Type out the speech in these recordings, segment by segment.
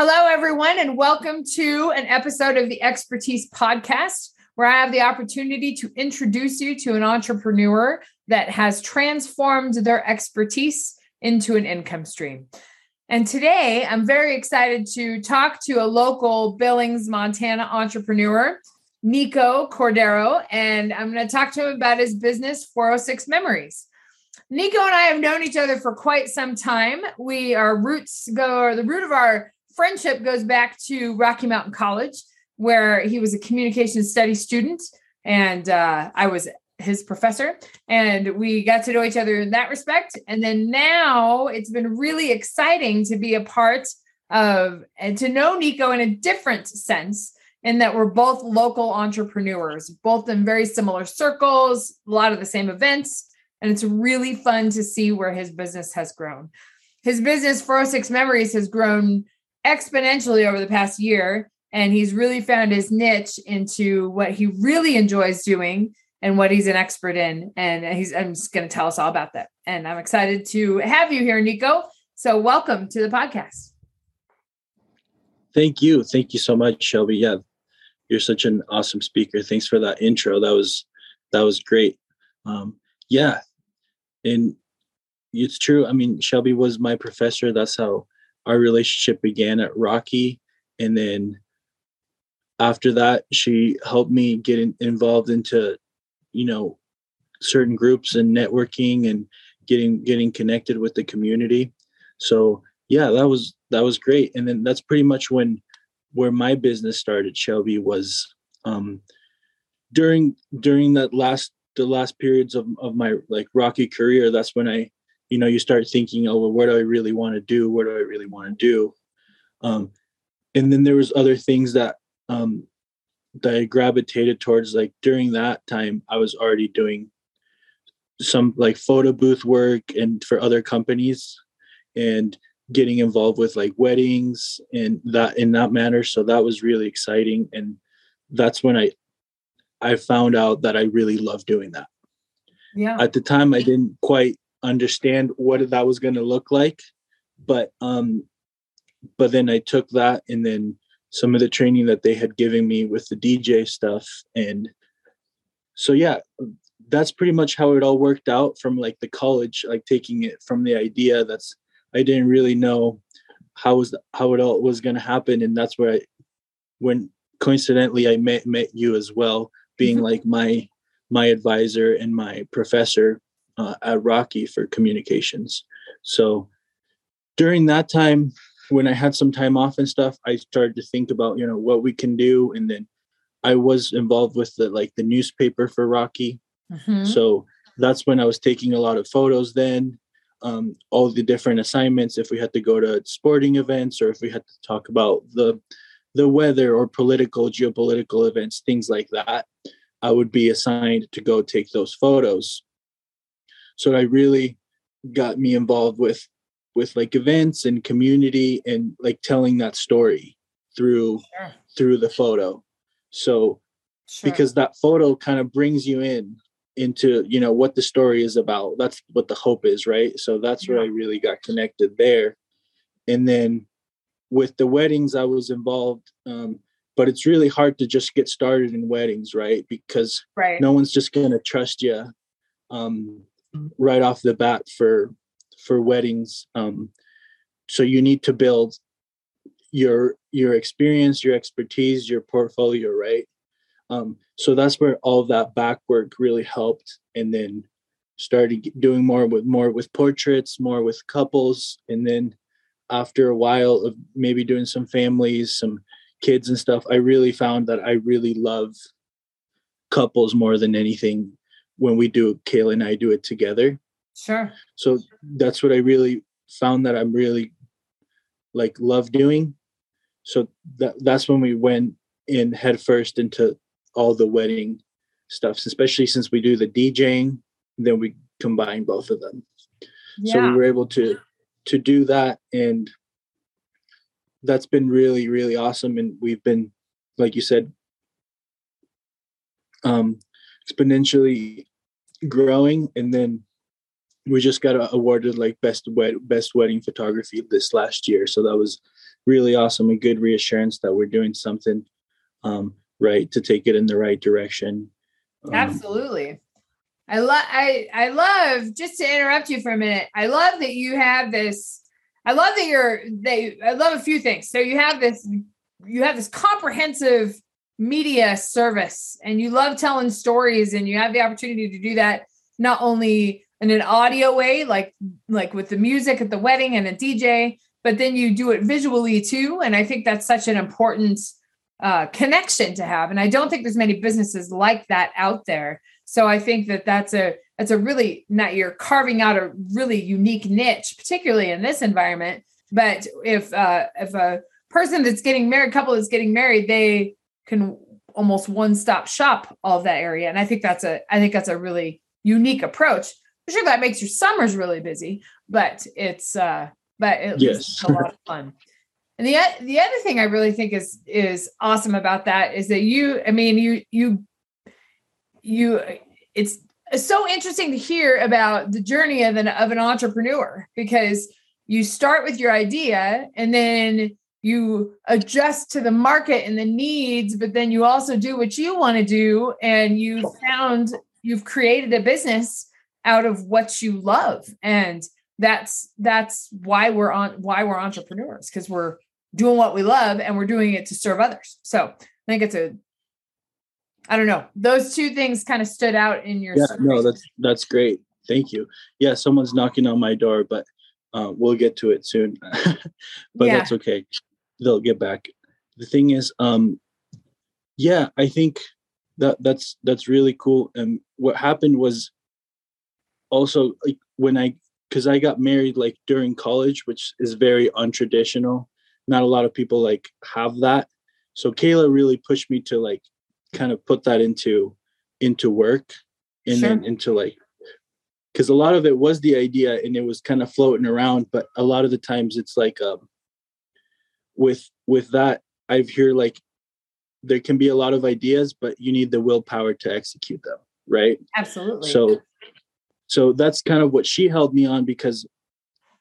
Hello, everyone, and welcome to an episode of the Expertise Podcast, where I have the opportunity to introduce you to an entrepreneur that has transformed their expertise into an income stream. And today, I'm very excited to talk to a local Billings, Montana entrepreneur, Nicolas Cordero, and I'm going to talk to him about his business, 406 Memories. Nicolas and I have known each other for quite some time. The root of our friendship goes back to Rocky Mountain College, where he was a communication studies student, and I was his professor, and we got to know each other in that respect. And then now it's been really exciting to be a part of and to know Nicolas in a different sense, in that we're both local entrepreneurs, both in very similar circles, a lot of the same events, and it's really fun to see where his business has grown. His business, 406 Memories, has grown exponentially over the past year, and he's really found his niche into what he really enjoys doing and what he's an expert in, and I'm just going to tell us all about that. And I'm excited to have you here, Nicolas. So welcome to the podcast. Thank you so much, Shelby. Yeah, you're such an awesome speaker. Thanks for that intro. That was great. Yeah, and it's true. I mean, Shelby was my professor. That's how our relationship began at Rocky. And then after that, she helped me get involved into, certain groups and networking and getting connected with the community. So yeah, that was great. And then that's pretty much where my business started, Shelby, was during the last periods of my Rocky career. That's when I, you start thinking, oh, well, what do I really want to do? And then there was other things that I gravitated towards. Like during that time, I was already doing some photo booth work and for other companies and getting involved with weddings and that in that manner. So that was really exciting. And that's when I found out that I really love doing that. Yeah. At the time, I didn't quite understand what that was going to look like, but then I took that and then some of the training that they had given me with the DJ stuff, and so yeah, that's pretty much how it all worked out from the college, taking it from the idea that's I didn't really know how it all was going to happen, and that's where when coincidentally I met you as well, being my advisor and my professor at Rocky for communications. So during that time, when I had some time off and stuff, I started to think about, what we can do. And then I was involved with the newspaper for Rocky. Mm-hmm. So that's when I was taking a lot of photos then, all the different assignments, if we had to go to sporting events or if we had to talk about the weather or geopolitical events, things like that, I would be assigned to go take those photos. So I really got me involved with events and community and telling that story through the photo. So because that photo kind of brings you into, what the story is about. That's what the hope is, right? So that's where I really got connected there. And then with the weddings, I was involved, but it's really hard to just get started in weddings, right? Because no one's just going to trust you right off the bat for weddings, so you need to build your experience, your expertise, your portfolio, right? So that's where all of that back work really helped, and then started doing more with portraits, more with couples, and then after a while of maybe doing some families, some kids and stuff, I really found that I really love couples more than anything. When we do, Kayla and I do it together. Sure. So that's what I really sound that I'm really like love doing. So that's when we went in headfirst into all the wedding stuff, especially since we do the DJing, then we combine both of them. Yeah. So we were able to do that. And that's been really, really awesome. And we've been, like you said, exponentially growing. And then we just got awarded like best wedding photography this last year. So that was really awesome and good reassurance that we're doing something right to take it in the right direction. Absolutely. I love, just to interrupt you for a minute. I love that you have this. I love that I love a few things. So you have this comprehensive media service and you love telling stories, and you have the opportunity to do that not only in an audio way, like with the music at the wedding and a DJ, but then you do it visually too. And I think that's such an important connection to have. And I don't think there's many businesses like that out there. So I think that that's a really, not, you're carving out a really unique niche, particularly in this environment. But if a person that's getting married, couple that's getting married, they can almost one-stop shop all of that area. And I think that's a really unique approach. I'm sure that makes your summers really busy, but it's a lot of fun. And the other thing I really think is awesome about that is that it's so interesting to hear about the journey of an entrepreneur, because you start with your idea and then you adjust to the market and the needs, but then you also do what you want to do. And you've created a business out of what you love. And that's why we're entrepreneurs, because we're doing what we love and we're doing it to serve others. So I think I don't know. Those two things kind of stood out in your story. No, that's great. Thank you. Yeah, someone's knocking on my door, but we'll get to it soon. That's okay. They'll get back. The thing is, I think that's really cool. And what happened was also like because I got married like during college, which is very untraditional. Not a lot of people like have that. So Kayla really pushed me to like kind of put that into work, and sure. Then into like, because a lot of it was the idea and it was kind of floating around, but a lot of the times it's like with that, I've heard like there can be a lot of ideas, but you need the willpower to execute them, right? Absolutely. So that's kind of what she held me on, because,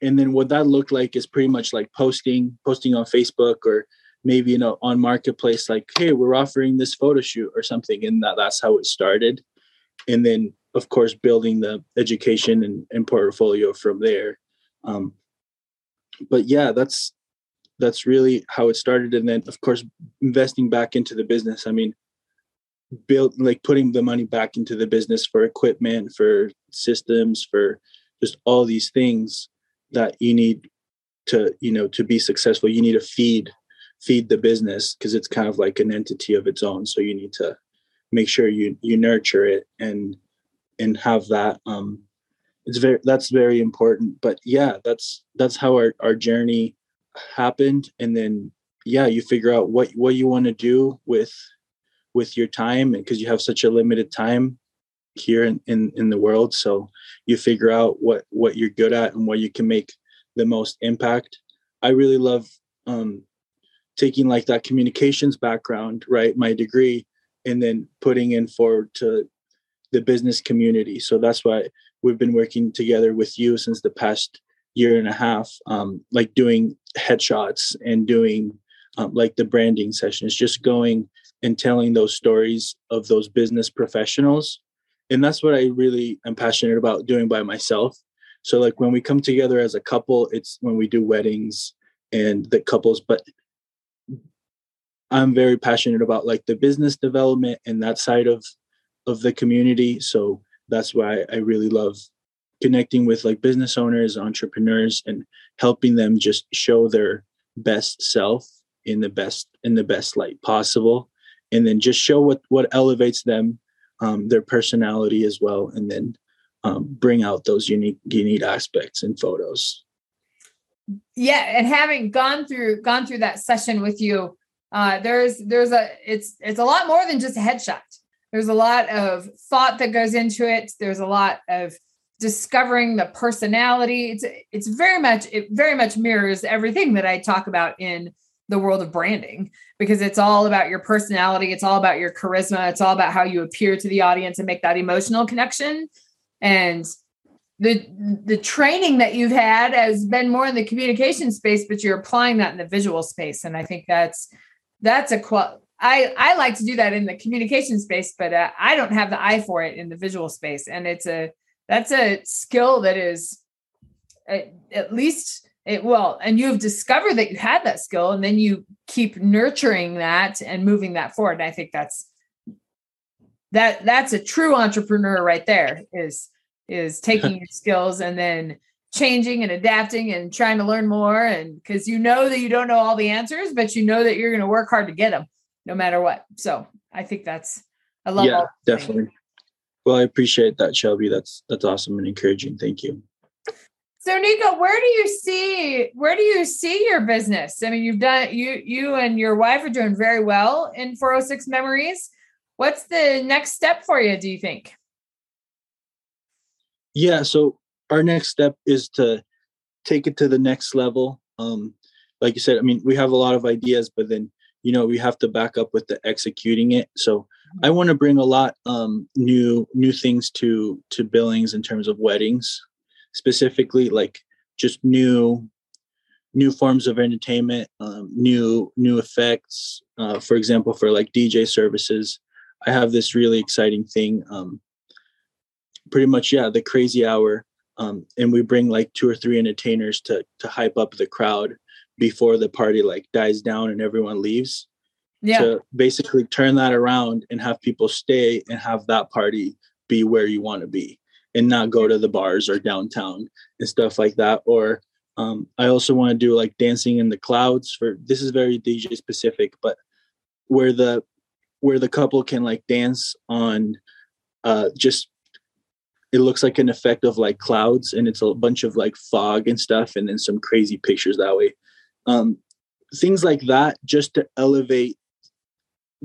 and then what that looked like is pretty much like posting on Facebook, or maybe, on Marketplace, like, hey, we're offering this photo shoot or something. And that's how it started. And then, of course, building the education and portfolio from there. But yeah, that's really how it started. And then, of course, investing back into the business. I mean, putting the money back into the business for equipment, for systems, for just all these things that you need to be successful. You need to feed the business, because it's kind of like an entity of its own. So you need to make sure you nurture it and have that. That's very important. But yeah, that's how our journey happened. And then, yeah, you figure out what you want to do with your time, because you have such a limited time here in the world. So you figure out what you're good at and what you can make the most impact. I really love, taking like that communications background, right? My degree, and then putting in forward to the business community. So that's why we've been working together with you since the past year and a half, like doing headshots and doing like the branding sessions, just going and telling those stories of those business professionals. And that's what I really am passionate about doing by myself. So like when we come together as a couple, it's when we do weddings and the couples, but I'm very passionate about like the business development and that side of the community. So that's why I really love connecting with like business owners, entrepreneurs, and helping them just show their best self in the best light possible. And then just show what elevates them, their personality as well. And then bring out those unique aspects in photos. Yeah. And having gone through that session with you, it's a lot more than just a headshot. There's a lot of thought that goes into it. There's a lot of discovering the personality. It very much mirrors everything that I talk about in the world of branding, because it's all about your personality. It's all about your charisma. It's all about how you appear to the audience and make that emotional connection. And the training that you've had has been more in the communication space, but you're applying that in the visual space. And I think I like to do that in the communication space, but I don't have the eye for it in the visual space. And that's a skill that is and you've discovered that you had that skill, and then you keep nurturing that and moving that forward. And I think that's a true entrepreneur right there, is taking your skills and then changing and adapting and trying to learn more. And because you know that you don't know all the answers, but you know that you're going to work hard to get them no matter what. So I think I love all that. Yeah, definitely. Well, I appreciate that, Shelby. That's awesome and encouraging. Thank you. So Nico, where do you see your business? I mean, you and your wife are doing very well in 406 Memories. What's the next step for you, do you think? Yeah. So our next step is to take it to the next level. Like you said, I mean, we have a lot of ideas, but then, you know, we have to back up with the executing it. So I want to bring a lot new things to Billings in terms of weddings. Specifically, like just new forms of entertainment, new effects. For example, for like DJ services, I have this really exciting thing. Pretty much, yeah, the crazy hour, and we bring like 2 or 3 entertainers to hype up the crowd before the party like dies down and everyone leaves. Yeah. To basically turn that around and have people stay and have that party be where you want to be, and not go to the bars or downtown and stuff like that. Or I also want to do like dancing in the clouds for, this is very DJ specific, but where the couple can like dance on just, it looks like an effect of like clouds, and it's a bunch of like fog and stuff, and then some crazy pictures that way. Things like that, just to elevate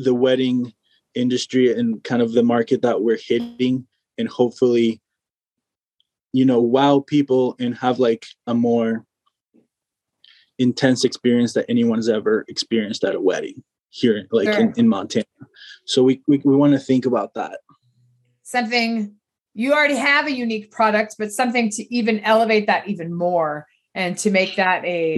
the wedding industry and kind of the market that we're hitting, and hopefully, you know, wow people and have like a more intense experience that anyone's ever experienced at a wedding here, like sure. in Montana. So we want to think about that. Something, you already have a unique product, but something to even elevate that even more, and to make that a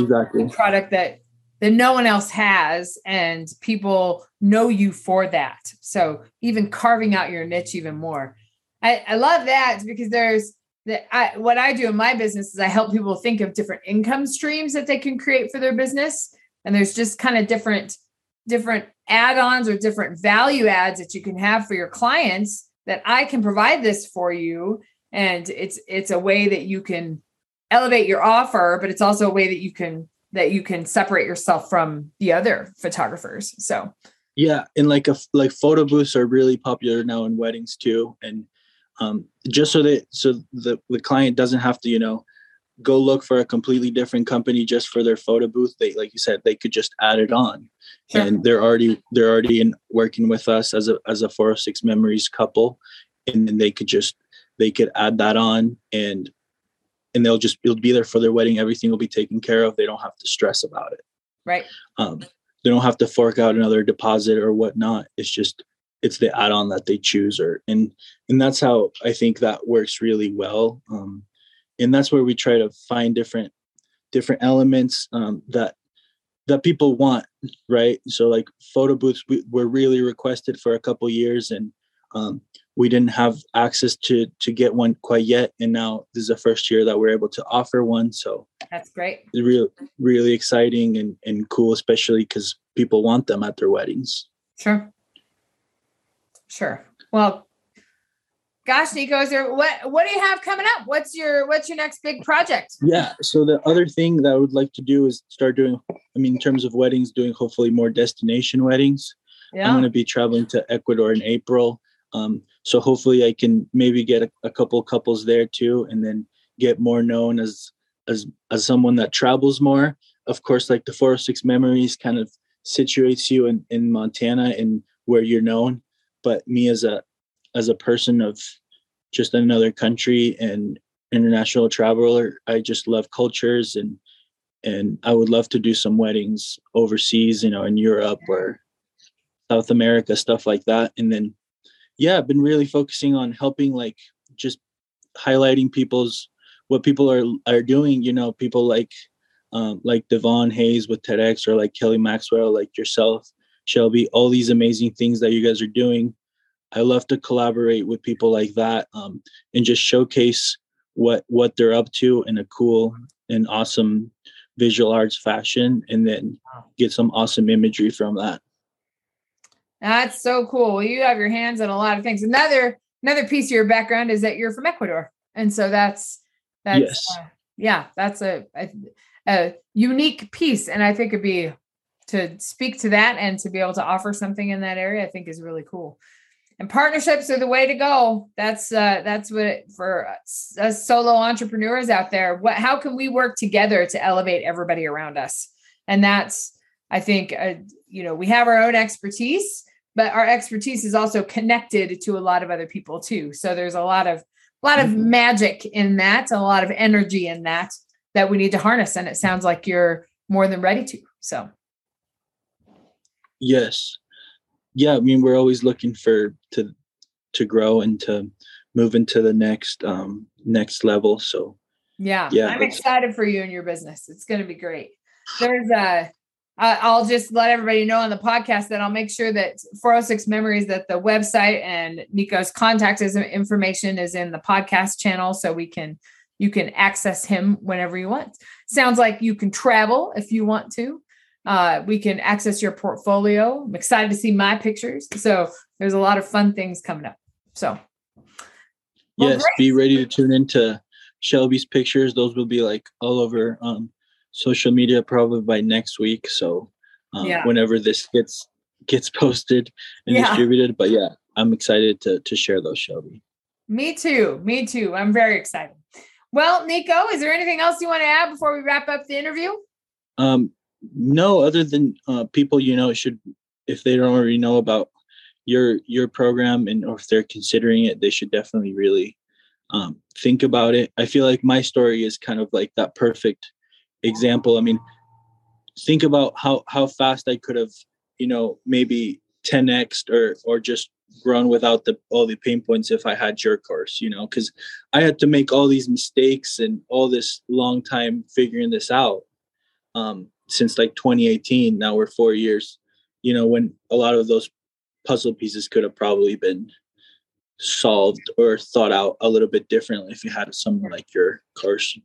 product that no one else has, and people know you for that. So even carving out your niche even more. I love that, because what I do in my business is I help people think of different income streams that they can create for their business. And there's just kind of different add-ons or different value adds that you can have for your clients, that I can provide this for you. And it's a way that you can elevate your offer, but it's also a way that you can separate yourself from the other photographers. So, yeah. And like photo booths are really popular now in weddings too. And, just so the client doesn't have to, you know, go look for a completely different company just for their photo booth. They, like you said, they could just add it on. Sure. And they're already in working with us as a 406 Memories couple. And then they could add that on, and it'll be there for their wedding. Everything will be taken care of. They don't have to stress about it. Right. They don't have to fork out another deposit or whatnot. It's the add-on that they choose, and that's how I think that works really well. And that's where we try to find different elements that people want, right? So like photo booths, we were really requested for a couple years, and we didn't have access to get one quite yet. And now this is the first year that we're able to offer one. So that's great. Really, really exciting and cool, especially because people want them at their weddings. Sure. Sure. Well, gosh, Nico, what do you have coming up? What's your next big project? Yeah. So the other thing that I would like to do is start doing, I mean, in terms of weddings, doing hopefully more destination weddings. Yeah. I'm going to be traveling to Ecuador in April. So hopefully I can maybe get a couple couples there too, and then get more known as as someone that travels more, of course, like the 406 Memories kind of situates you in Montana and where you're known. But me as a person of just another country and international traveler, I just love cultures, and I would love to do some weddings overseas, you know, in Europe or South America, stuff like that. And then, yeah, I've been really focusing on helping, like, just highlighting what people are doing, you know, people like Devon Hayes with TEDx, or like Kelly Maxwell, like yourself, Shelby, all these amazing things that you guys are doing. I love to collaborate with people like that, and just showcase what they're up to in a cool and awesome visual arts fashion, and then get some awesome imagery from that. That's so cool. Well, you have your hands on a lot of things. Another piece of your background is that you're from Ecuador. And so that's yes. That's a unique piece. And I think it'd be to speak to that and to be able to offer something in that area, I think is really cool. And partnerships are the way to go. That's what it, for us solo entrepreneurs out there. How can we work together to elevate everybody around us? And that's, I think, you know, we have our own expertise, but our expertise is also connected to a lot of other people too. So there's a lot of magic in that, a lot of energy in that we need to harness. And it sounds like you're more than ready to. So. Yes. Yeah. I mean, we're always looking to grow and to move into the next level. So. Yeah. I'm excited for you and your business. It's going to be great. There's I'll just let everybody know on the podcast that I'll make sure that 406 Memories, that the website and Nico's contact information is in the podcast channel, so you can access him whenever you want. Sounds like you can travel if you want to. We can access your portfolio. I'm excited to see my pictures. So there's a lot of fun things coming up. So yes, be ready to tune into Shelby's pictures. Those will be like all over social media probably by next week. So whenever this gets posted and distributed, but yeah, I'm excited to share those, Shelby. Me too. I'm very excited. Well, Nico, is there anything else you want to add before we wrap up the interview? No, other than people, you know, should, if they don't already know about your program, and or if they're considering it, they should definitely really think about it. I feel like my story is kind of like that perfect example. I mean, think about how fast I could have, you know, maybe 10x'd or just grown without all the pain points if I had your course, you know, because I had to make all these mistakes and all this long time figuring this out since like 2018. Now we're 4 years, you know, when a lot of those puzzle pieces could have probably been solved or thought out a little bit differently if you had someone like your course.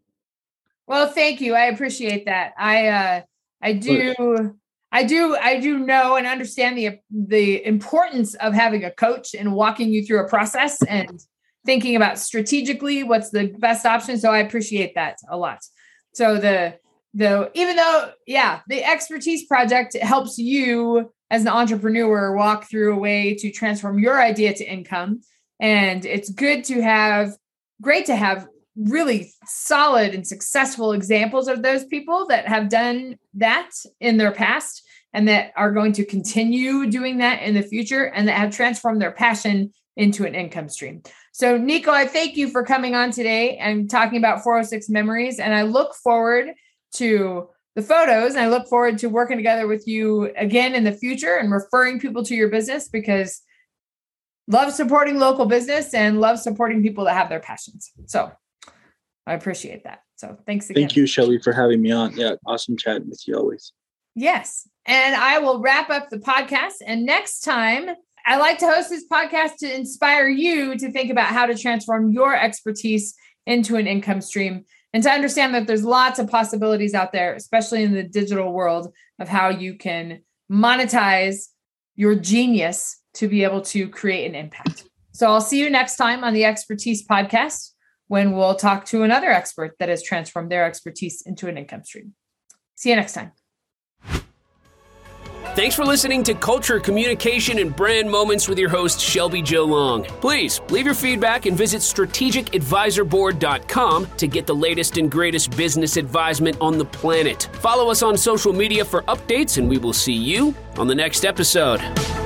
Well, thank you. I appreciate that. I do know and understand the importance of having a coach and walking you through a process and thinking about strategically what's the best option. So I appreciate that a lot. So the expertise project helps you as an entrepreneur walk through a way to transform your idea to income. And it's great to have really solid and successful examples of those people that have done that in their past and that are going to continue doing that in the future and that have transformed their passion into an income stream. So Nico, I thank you for coming on today and talking about 406 Memories. And I look forward to the photos, and I look forward to working together with you again in the future and referring people to your business, because love supporting local business and love supporting people that have their passions. So I appreciate that. So thanks again. Thank you, Shelby, for having me on. Yeah, awesome chatting with you always. Yes. And I will wrap up the podcast. And next time, I like to host this podcast to inspire you to think about how to transform your expertise into an income stream and to understand that there's lots of possibilities out there, especially in the digital world, of how you can monetize your genius to be able to create an impact. So I'll see you next time on the Expertise Podcast, when we'll talk to another expert that has transformed their expertise into an income stream. See you next time. Thanks for listening to Culture, Communication, and Brand Moments with your host, Shelby Jo Long. Please leave your feedback and visit strategicadvisorboard.com to get the latest and greatest business advisement on the planet. Follow us on social media for updates, and we will see you on the next episode.